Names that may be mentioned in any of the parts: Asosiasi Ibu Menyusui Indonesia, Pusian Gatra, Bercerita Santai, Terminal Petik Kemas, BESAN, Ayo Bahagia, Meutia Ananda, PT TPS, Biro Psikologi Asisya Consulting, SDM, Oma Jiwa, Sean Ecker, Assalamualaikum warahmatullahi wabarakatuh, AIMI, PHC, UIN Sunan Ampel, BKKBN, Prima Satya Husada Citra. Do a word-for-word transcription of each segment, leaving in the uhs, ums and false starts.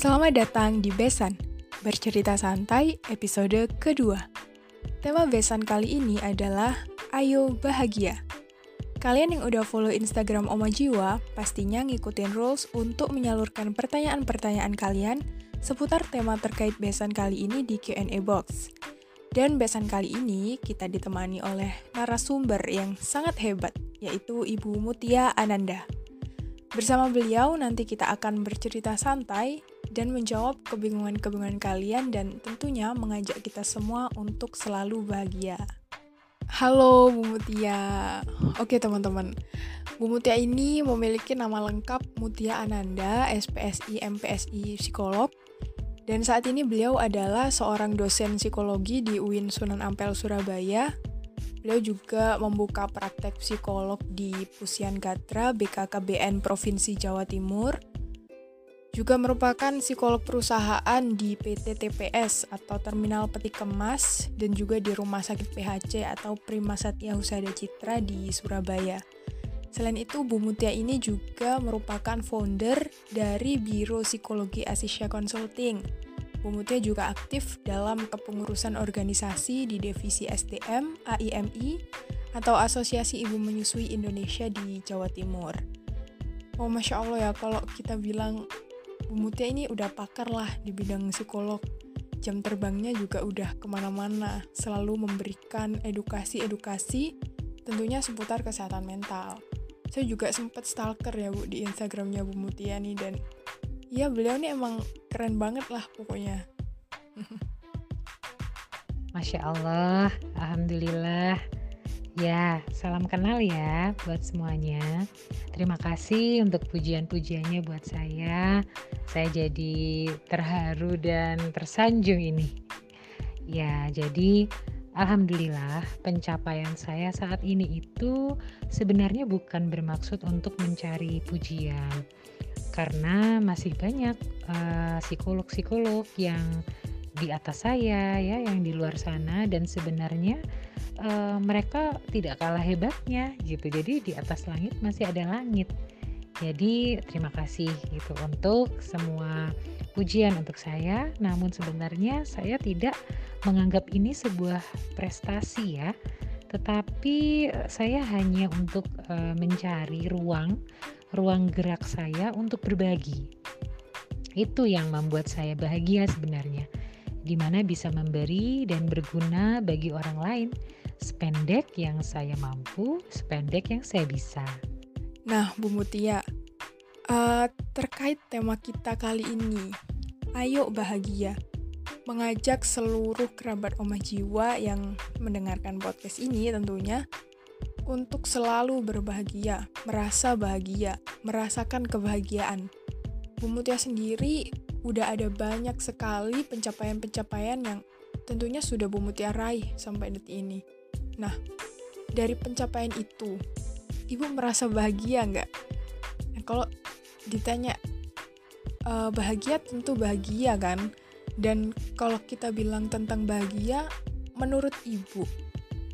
Selamat datang di Besan, Bercerita Santai episode kedua. Tema Besan kali ini adalah Ayo Bahagia. Kalian yang udah follow Instagram Oma Jiwa pastinya ngikutin rules untuk menyalurkan pertanyaan-pertanyaan kalian seputar tema terkait Besan kali ini di Q and A Box. Dan Besan kali ini kita ditemani oleh narasumber yang sangat hebat, yaitu Ibu Meutia Ananda. Bersama beliau nanti kita akan bercerita santai dan menjawab kebingungan-kebingungan kalian dan tentunya mengajak kita semua untuk selalu bahagia. Halo Bu Meutia. Oke teman-teman, Bu Meutia ini memiliki nama lengkap Meutia Ananda, S P S I, M P S I, psikolog. Dan saat ini beliau adalah seorang dosen psikologi di U I N Sunan Ampel, Surabaya. Beliau juga membuka praktek psikolog di Pusian Gatra, B K K B N Provinsi Jawa Timur. Juga merupakan psikolog perusahaan di P T T P S atau Terminal Petik Kemas dan juga di Rumah Sakit P H C atau Prima Satya Husada Citra di Surabaya. Selain itu, Bu Meutia ini juga merupakan founder dari Biro Psikologi Asisya Consulting. Bu Meutia juga aktif dalam kepengurusan organisasi di divisi S D M, A I M I, atau Asosiasi Ibu Menyusui Indonesia di Jawa Timur. Oh, Masya Allah ya, kalau kita bilang Bu Meutia ini udah pakar lah di bidang psikolog. Jam terbangnya juga udah kemana-mana, selalu memberikan edukasi-edukasi tentunya seputar kesehatan mental. Saya juga sempat stalker ya Bu di Instagramnya Bu Meutia nih, dan ya beliau ini emang keren banget lah pokoknya. Masya Allah, Alhamdulillah. Ya, salam kenal ya buat semuanya. Terima kasih untuk pujian-pujiannya buat saya. Saya jadi terharu dan tersanjung ini. Ya, jadi Alhamdulillah, pencapaian saya saat ini itu sebenarnya bukan bermaksud untuk mencari pujian, karena masih banyak uh, psikolog-psikolog yang di atas saya ya, yang di luar sana, dan sebenarnya uh, mereka tidak kalah hebatnya gitu. Jadi di atas langit masih ada langit. Jadi terima kasih gitu untuk semua pujian untuk saya, namun sebenarnya saya tidak menganggap ini sebuah prestasi ya, tetapi saya hanya untuk e, mencari ruang ruang gerak saya untuk berbagi. Itu yang membuat saya bahagia sebenarnya, dimana bisa memberi dan berguna bagi orang lain sependek yang saya mampu, sependek yang saya bisa. Nah Bu Meutia, uh, terkait tema kita kali ini, Ayo Bahagia, mengajak seluruh kerabat Oma Jiwa yang mendengarkan podcast ini tentunya untuk selalu berbahagia, merasa bahagia, merasakan kebahagiaan. Bu Meutia sendiri udah ada banyak sekali pencapaian-pencapaian yang tentunya sudah Bu Meutia raih sampai detik ini. Nah, dari pencapaian itu, Ibu merasa bahagia nggak? Nah, kalau ditanya uh, bahagia, tentu bahagia kan? Dan kalau kita bilang tentang bahagia, menurut Ibu,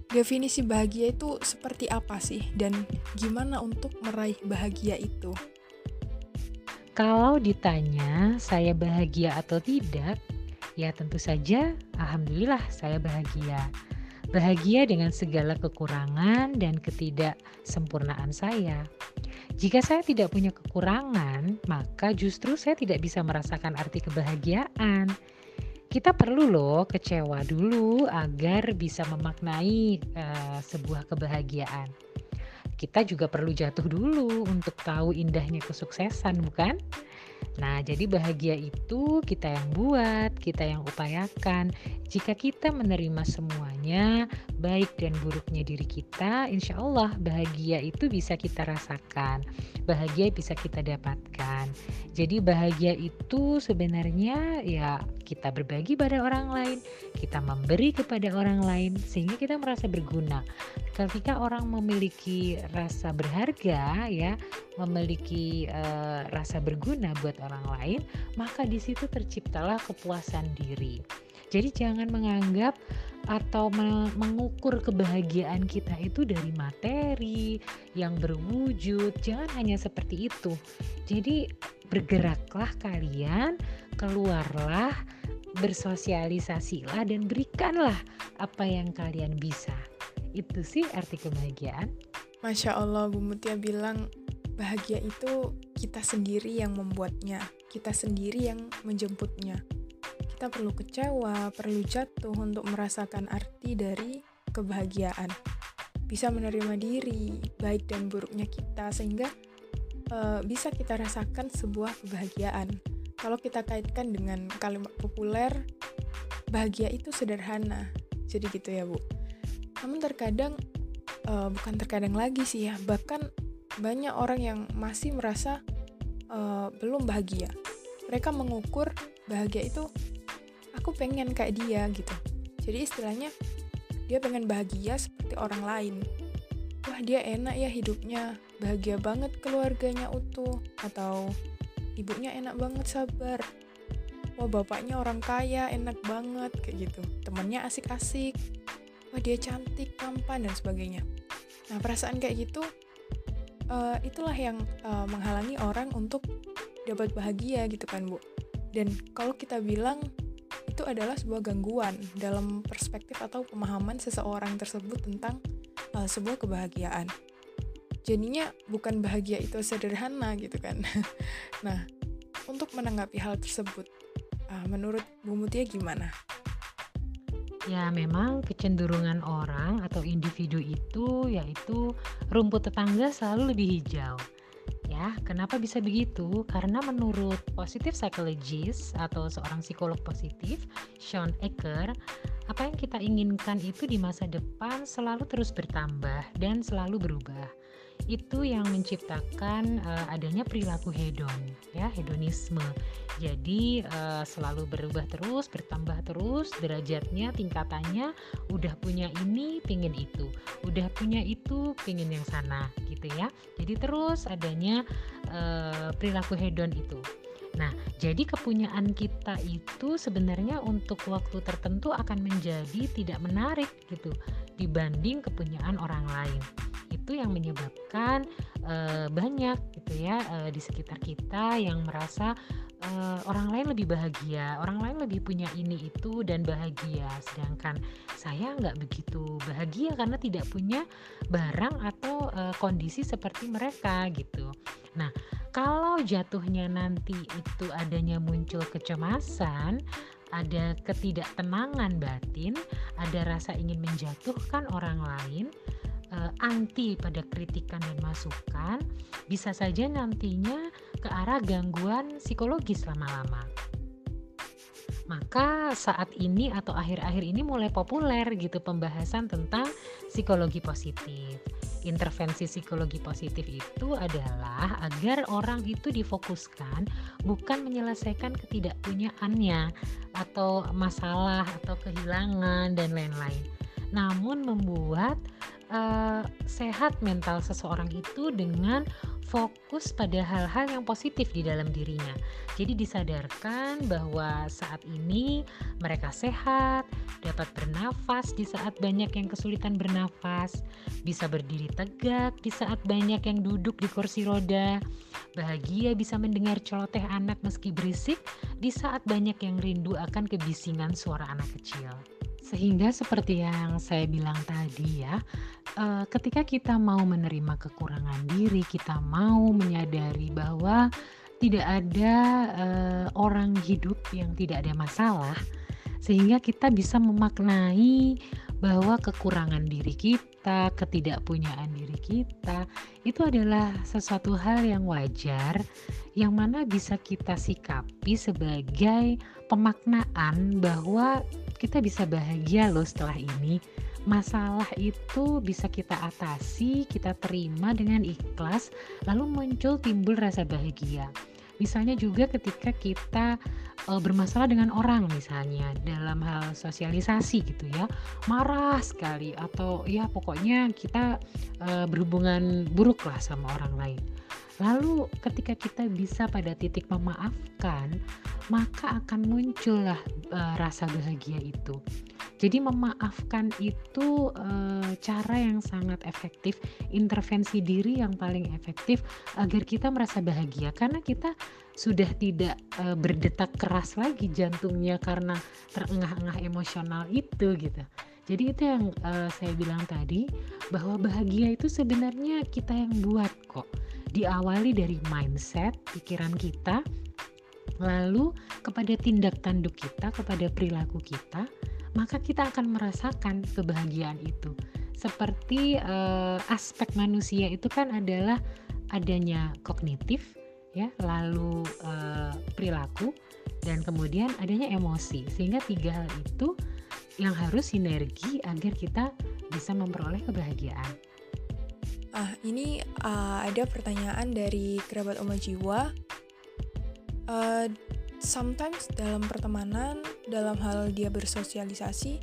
definisi bahagia itu seperti apa sih? Dan gimana untuk meraih bahagia itu? Kalau ditanya saya bahagia atau tidak, ya tentu saja Alhamdulillah saya bahagia. Bahagia dengan segala kekurangan dan ketidaksempurnaan saya. Jika saya tidak punya kekurangan, maka justru saya tidak bisa merasakan arti kebahagiaan. Kita perlu loh kecewa dulu agar bisa memaknai uh, sebuah kebahagiaan. Kita juga perlu jatuh dulu untuk tahu indahnya kesuksesan, bukan? Nah, jadi bahagia itu kita yang buat, kita yang upayakan. Jika kita menerima semuanya, baik dan buruknya diri kita, insya Allah bahagia itu bisa kita rasakan, bahagia bisa kita dapatkan. Jadi bahagia itu sebenarnya ya kita berbagi pada orang lain, kita memberi kepada orang lain, sehingga kita merasa berguna. Ketika orang memiliki rasa berharga ya, memiliki uh, rasa berguna buat orang lain, maka di situ terciptalah kepuasan diri. Jadi jangan menganggap atau mengukur kebahagiaan kita itu dari materi yang berwujud, jangan hanya seperti itu. Jadi bergeraklah kalian, keluarlah, bersosialisasilah, dan berikanlah apa yang kalian bisa. Itu sih arti kebahagiaan. Masya Allah, Bu Meutia bilang bahagia itu kita sendiri yang membuatnya, kita sendiri yang menjemputnya. Kita perlu kecewa, perlu jatuh untuk merasakan arti dari kebahagiaan. Bisa menerima diri, baik dan buruknya kita, sehingga e, bisa kita rasakan sebuah kebahagiaan. Kalau kita kaitkan dengan kalimat populer, bahagia itu sederhana. Jadi gitu ya, Bu. Namun terkadang, e, bukan terkadang lagi sih ya, bahkan banyak orang yang masih merasa uh, belum bahagia. Mereka mengukur bahagia itu, aku pengen kayak dia gitu. Jadi istilahnya dia pengen bahagia seperti orang lain. Wah, dia enak ya hidupnya, bahagia banget keluarganya utuh, atau ibunya enak banget sabar, wah bapaknya orang kaya enak banget kayak gitu, temannya asik-asik, wah dia cantik, tampan, dan sebagainya. Nah, perasaan kayak gitu Uh, itulah yang uh, menghalangi orang untuk dapat bahagia gitu kan, Bu. Dan kalau kita bilang itu adalah sebuah gangguan dalam perspektif atau pemahaman seseorang tersebut tentang uh, sebuah kebahagiaan. Jadinya bukan bahagia itu sederhana gitu kan. Nah, untuk menanggapi hal tersebut, uh, menurut Bu Meutia gimana? Ya, memang kecenderungan orang atau individu itu yaitu rumput tetangga selalu lebih hijau. Ya, kenapa bisa begitu? Karena menurut positive psychologist atau seorang psikolog positif, Sean Ecker, apa yang kita inginkan itu di masa depan selalu terus bertambah dan selalu berubah. Itu yang menciptakan uh, adanya perilaku hedon, ya, hedonisme. Jadi uh, selalu berubah terus, bertambah terus derajatnya, tingkatannya. Udah punya ini, pingin itu. Udah punya itu, pingin yang sana, gitu ya. Jadi terus adanya uh, perilaku hedon itu. Nah, jadi kepunyaan kita itu sebenarnya untuk waktu tertentu akan menjadi tidak menarik gitu dibanding kepunyaan orang lain. Itu yang menyebabkan e, banyak gitu ya e, di sekitar kita yang merasa e, orang lain lebih bahagia, orang lain lebih punya ini itu dan bahagia, sedangkan saya nggak begitu bahagia karena tidak punya barang atau e, kondisi seperti mereka gitu. Nah, kalau jatuhnya nanti itu adanya muncul kecemasan, ada ketidaktenangan batin, ada rasa ingin menjatuhkan orang lain, eh, anti pada kritikan dan masukan, bisa saja nantinya ke arah gangguan psikologis lama-lama. Maka saat ini atau akhir-akhir ini mulai populer gitu pembahasan tentang psikologi positif. Intervensi psikologi positif itu adalah agar orang itu difokuskan bukan menyelesaikan ketidakpunyaannya atau masalah atau kehilangan dan lain-lain, namun membuat uh, sehat mental seseorang itu dengan fokus pada hal-hal yang positif di dalam dirinya. Jadi disadarkan bahwa saat ini mereka sehat, dapat bernafas di saat banyak yang kesulitan bernafas, bisa berdiri tegak di saat banyak yang duduk di kursi roda, bahagia bisa mendengar celoteh anak meski berisik di saat banyak yang rindu akan kebisingan suara anak kecil. Sehingga seperti yang saya bilang tadi ya, e, ketika kita mau menerima kekurangan diri, kita mau menyadari bahwa tidak ada e, orang hidup yang tidak ada masalah, sehingga kita bisa memaknai bahwa kekurangan diri kita, ketidakpunyaan diri kita, itu adalah sesuatu hal yang wajar, yang mana bisa kita sikapi sebagai pemaknaan bahwa kita bisa bahagia loh setelah ini. Masalah itu bisa kita atasi, kita terima dengan ikhlas, lalu muncul timbul rasa bahagia. Misalnya juga ketika kita e, bermasalah dengan orang, misalnya dalam hal sosialisasi gitu ya, marah sekali atau ya pokoknya kita e, berhubungan buruk lah sama orang lain. Lalu ketika kita bisa pada titik memaafkan, maka akan muncullah e, rasa bahagia itu. Jadi memaafkan itu uh, cara yang sangat efektif, intervensi diri yang paling efektif agar kita merasa bahagia, karena kita sudah tidak uh, berdetak keras lagi jantungnya karena terengah-engah emosional itu gitu. Jadi itu yang uh, saya bilang tadi, bahwa bahagia itu sebenarnya kita yang buat kok. Diawali dari mindset, pikiran kita, lalu kepada tindak tanduk kita, kepada perilaku kita, maka kita akan merasakan kebahagiaan itu. Seperti uh, aspek manusia itu kan adalah adanya kognitif, ya, lalu uh, perilaku, dan kemudian adanya emosi. Sehingga tiga hal itu yang harus sinergi agar kita bisa memperoleh kebahagiaan. Ah, ini uh, ada pertanyaan dari kerabat Oma Jiwa. Uh, sometimes dalam pertemanan, dalam hal dia bersosialisasi,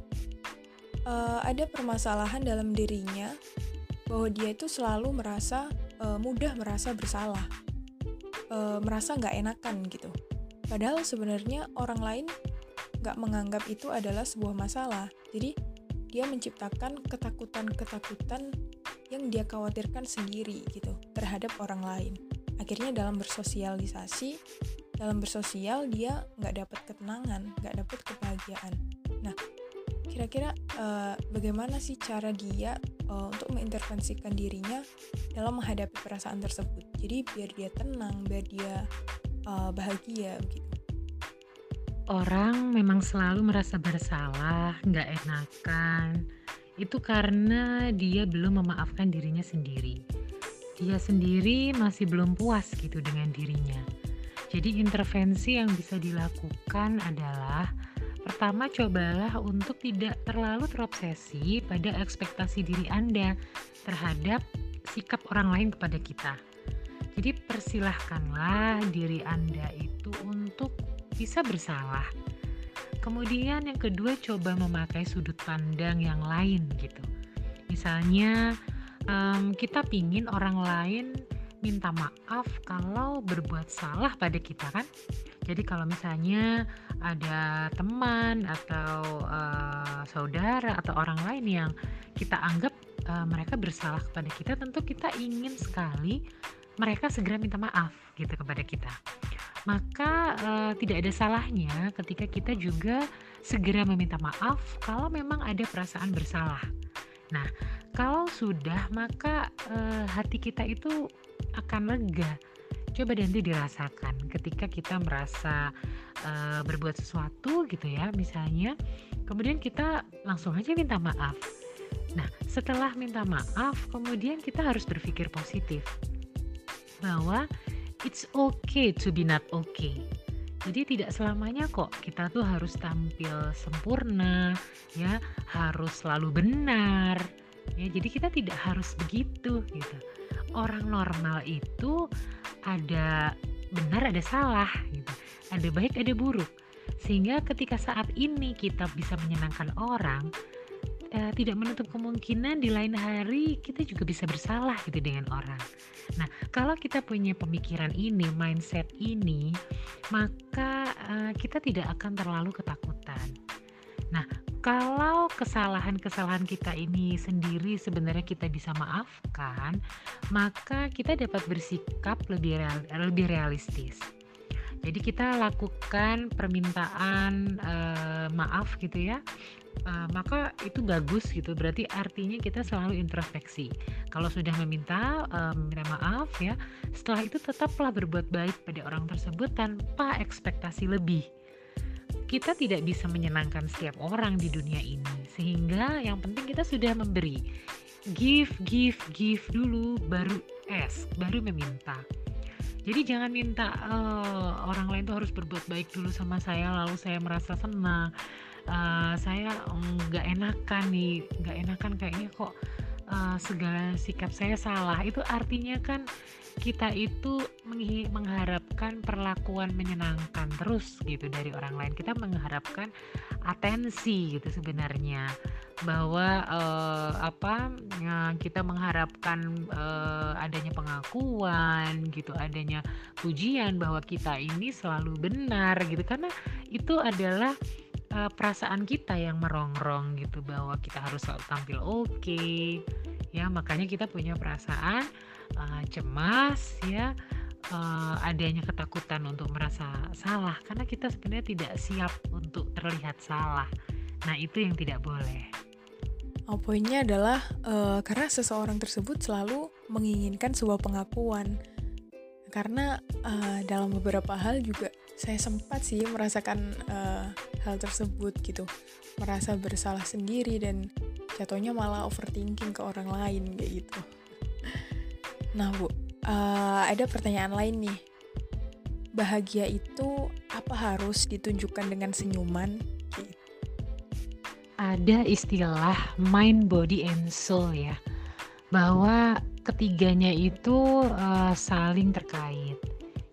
uh, ada permasalahan dalam dirinya bahwa dia itu selalu merasa uh, mudah merasa bersalah, uh, merasa nggak enakan gitu. Padahal sebenarnya orang lain nggak menganggap itu adalah sebuah masalah. Jadi dia menciptakan ketakutan-ketakutan yang dia khawatirkan sendiri gitu terhadap orang lain. Akhirnya dalam bersosialisasi, dalam bersosial dia nggak dapat ketenangan, nggak dapat kebahagiaan. Nah, kira-kira uh, bagaimana sih cara dia uh, untuk mengintervensikan dirinya dalam menghadapi perasaan tersebut? Jadi biar dia tenang, biar dia uh, bahagia gitu. Orang memang selalu merasa bersalah, nggak enakan. Itu karena dia belum memaafkan dirinya sendiri. Dia sendiri masih belum puas gitu dengan dirinya. Jadi intervensi yang bisa dilakukan adalah, pertama, cobalah untuk tidak terlalu terobsesi pada ekspektasi diri Anda terhadap sikap orang lain kepada kita. Jadi persilahkanlah diri Anda itu untuk bisa bersalah. Kemudian yang kedua, coba memakai sudut pandang yang lain gitu. Misalnya um, kita pingin orang lain minta maaf kalau berbuat salah pada kita kan. Jadi kalau misalnya ada teman atau uh, saudara atau orang lain yang kita anggap uh, mereka bersalah kepada kita, tentu kita ingin sekali mereka segera minta maaf gitu kepada kita. Maka uh, tidak ada salahnya ketika kita juga segera meminta maaf kalau memang ada perasaan bersalah. Nah, kalau sudah, maka uh, hati kita itu akan lega. Coba nanti dirasakan ketika kita merasa uh, berbuat sesuatu gitu ya, misalnya, kemudian kita langsung aja minta maaf. Nah, setelah minta maaf, kemudian kita harus berpikir positif bahwa it's okay to be not okay. Jadi tidak selamanya kok kita tuh harus tampil sempurna, ya, harus selalu benar. Ya, jadi kita tidak harus begitu gitu. Orang normal itu ada benar, ada salah gitu. Ada baik, ada buruk. Sehingga ketika saat ini kita bisa menyenangkan orang, Uh, tidak menutup kemungkinan di lain hari kita juga bisa bersalah gitu dengan orang. Nah, kalau kita punya pemikiran ini, mindset ini, maka uh, kita tidak akan terlalu ketakutan. Nah, kalau kesalahan-kesalahan kita ini sendiri sebenarnya kita bisa maafkan, maka kita dapat bersikap lebih real, lebih realistis. Jadi kita lakukan permintaan uh, maaf gitu ya, uh, maka itu bagus gitu, berarti artinya kita selalu introspeksi. Kalau sudah meminta, uh, meminta maaf ya, setelah itu tetaplah berbuat baik pada orang tersebut tanpa ekspektasi lebih. Kita tidak bisa menyenangkan setiap orang di dunia ini, sehingga yang penting kita sudah memberi. Give, give, give dulu, baru ask, baru meminta. Jadi jangan minta uh, orang lain tuh harus berbuat baik dulu sama saya, lalu saya merasa senang, uh, saya nggak enakan nih, nggak enakan kayaknya kok uh, segala sikap saya salah. Itu artinya kan kita itu mengharapkan perlakuan menyenangkan terus gitu dari orang lain. Kita mengharapkan atensi gitu sebenarnya, bahwa uh, apa uh, kita mengharapkan uh, adanya pengakuan gitu, adanya pujian bahwa kita ini selalu benar gitu, karena itu adalah uh, perasaan kita yang merongrong gitu, bahwa kita harus selalu tampil oke, okay, ya makanya kita punya perasaan uh, cemas, ya uh, adanya ketakutan untuk merasa salah karena kita sebenarnya tidak siap untuk terlihat salah. Nah itu yang tidak boleh. Oh, poinnya adalah uh, karena seseorang tersebut selalu menginginkan sebuah pengakuan. Karena uh, dalam beberapa hal juga saya sempat sih merasakan uh, hal tersebut gitu, merasa bersalah sendiri dan jatuhnya malah overthinking ke orang lain kayak gitu. Nah Bu, uh, ada pertanyaan lain nih. Bahagia itu apa harus ditunjukkan dengan senyuman? Ada istilah mind, body, and soul ya, bahwa ketiganya itu uh, saling terkait.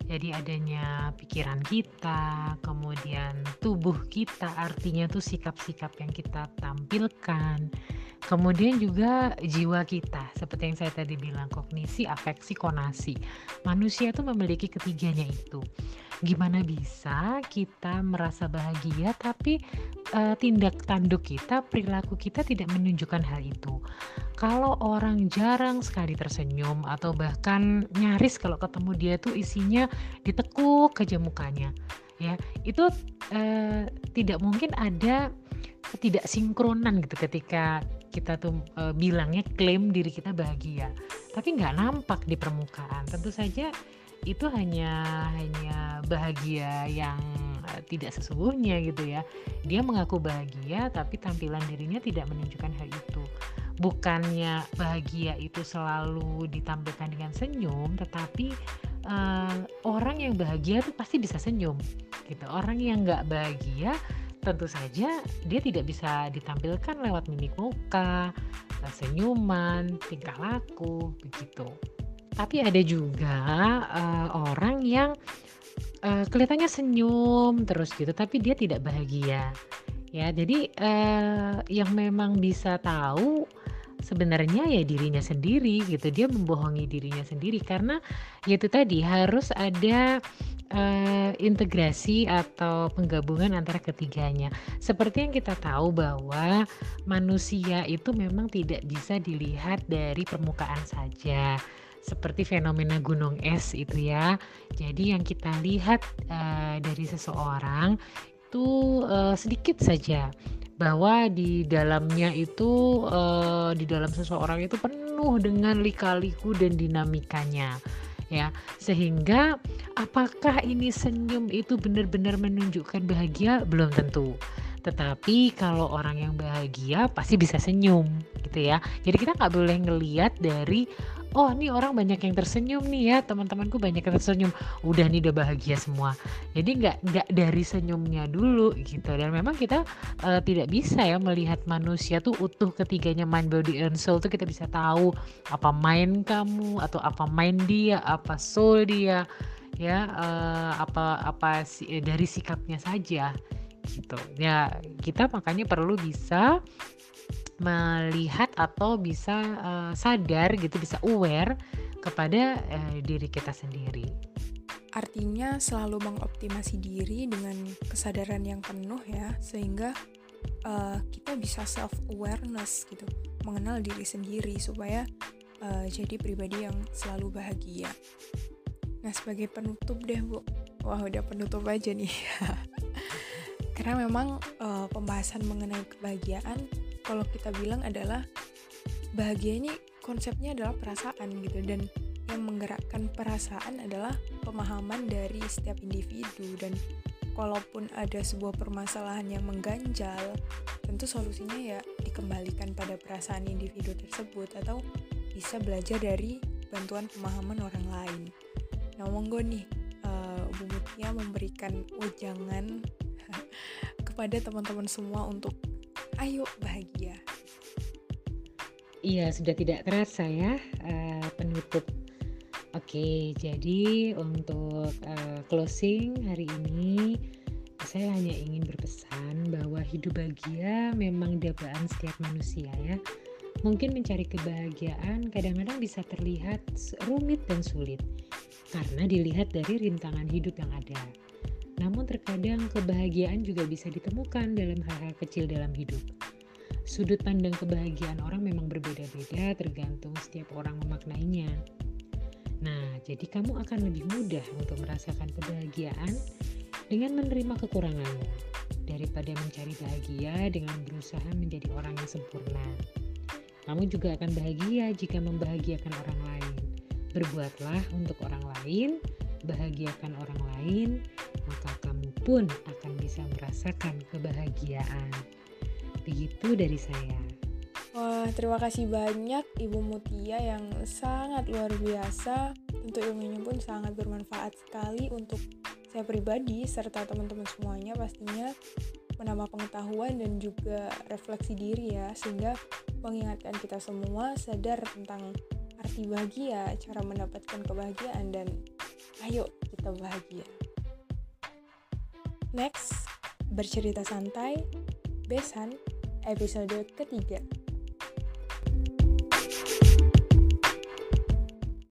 Jadi adanya pikiran kita, kemudian tubuh kita, artinya tuh sikap-sikap yang kita tampilkan, kemudian juga jiwa kita, seperti yang saya tadi bilang, kognisi, afeksi, konasi. Manusia tuh memiliki ketiganya itu. Gimana bisa kita merasa bahagia tapi e, tindak tanduk kita, perilaku kita tidak menunjukkan hal itu. Kalau orang jarang sekali tersenyum atau bahkan nyaris kalau ketemu dia tuh isinya ditekuk aja mukanya, ya itu e, tidak mungkin ada ketidaksinkronan gitu ketika kita tuh e, bilangnya klaim diri kita bahagia tapi nggak nampak di permukaan. Tentu saja itu hanya hanya bahagia yang tidak sesungguhnya gitu ya. Dia mengaku bahagia tapi tampilan dirinya tidak menunjukkan hal itu. Bukannya bahagia itu selalu ditampilkan dengan senyum, tetapi uh, orang yang bahagia itu pasti bisa senyum gitu. Orang yang nggak bahagia tentu saja dia tidak bisa ditampilkan lewat mimik muka, senyuman, tingkah laku begitu. Tapi ada juga uh, orang yang uh, kelihatannya senyum terus gitu, tapi dia tidak bahagia. Ya, jadi uh, yang memang bisa tahu sebenarnya ya dirinya sendiri gitu. Dia membohongi dirinya sendiri karena yaitu tadi harus ada uh, integrasi atau penggabungan antara ketiganya. Seperti yang kita tahu bahwa manusia itu memang tidak bisa dilihat dari permukaan saja. Seperti fenomena gunung es itu ya. Jadi yang kita lihat uh, dari seseorang itu uh, sedikit saja, bahwa di dalamnya itu uh, di dalam seseorang itu penuh dengan lika-liku dan dinamikanya ya. Sehingga apakah ini senyum itu benar-benar menunjukkan bahagia? Belum tentu. Tetapi kalau orang yang bahagia pasti bisa senyum gitu ya. Jadi kita nggak boleh ngelihat dari oh nih orang banyak yang tersenyum nih ya, teman-temanku banyak yang tersenyum, udah nih udah bahagia semua. Jadi nggak nggak dari senyumnya dulu gitu. Dan memang kita uh, tidak bisa ya melihat manusia tuh utuh ketiganya, mind, body, and soul tuh kita bisa tahu apa mind kamu atau apa mind dia, apa soul dia, ya uh, apa apa si, dari sikapnya saja gitu. Ya kita makanya perlu bisa melihat atau bisa uh, sadar gitu, bisa aware kepada uh, diri kita sendiri. Artinya selalu mengoptimasi diri dengan kesadaran yang penuh ya, sehingga uh, kita bisa self awareness gitu, mengenal diri sendiri supaya uh, jadi pribadi yang selalu bahagia. Nah sebagai penutup deh Bu, wah udah penutup aja nih. Karena memang uh, pembahasan mengenai kebahagiaan kalau kita bilang adalah bahagia ini konsepnya adalah perasaan gitu, dan yang menggerakkan perasaan adalah pemahaman dari setiap individu. Dan kalaupun ada sebuah permasalahan yang mengganjal, tentu solusinya ya dikembalikan pada perasaan individu tersebut atau bisa belajar dari bantuan pemahaman orang lain. Nah monggo nih uh, Bu Meutia memberikan wejangan kepada teman-teman semua untuk ayo bahagia. Iya, sudah tidak terasa ya uh, penutup. Oke, jadi untuk uh, closing hari ini saya hanya ingin berpesan bahwa hidup bahagia memang dambaan setiap manusia ya. Mungkin mencari kebahagiaan kadang-kadang bisa terlihat rumit dan sulit karena dilihat dari rintangan hidup yang ada. Namun terkadang kebahagiaan juga bisa ditemukan dalam hal-hal kecil dalam hidup. Sudut pandang kebahagiaan orang memang berbeda-beda tergantung setiap orang memaknainya. Nah, jadi kamu akan lebih mudah untuk merasakan kebahagiaan dengan menerima kekuranganmu daripada mencari bahagia dengan berusaha menjadi orang yang sempurna. Kamu juga akan bahagia jika membahagiakan orang lain. Berbuatlah untuk orang lain, bahagiakan orang lain, maka kamu pun akan bisa merasakan kebahagiaan. Begitu dari saya. Wah, terima kasih banyak Ibu Meutia yang sangat luar biasa. Untuk ilmunya pun sangat bermanfaat sekali untuk saya pribadi serta teman-teman semuanya, pastinya menambah pengetahuan dan juga refleksi diri ya, sehingga mengingatkan kita semua sadar tentang arti bahagia, cara mendapatkan kebahagiaan, dan ayo kita bahagia. Next, Bercerita Santai Besan, episode ketiga.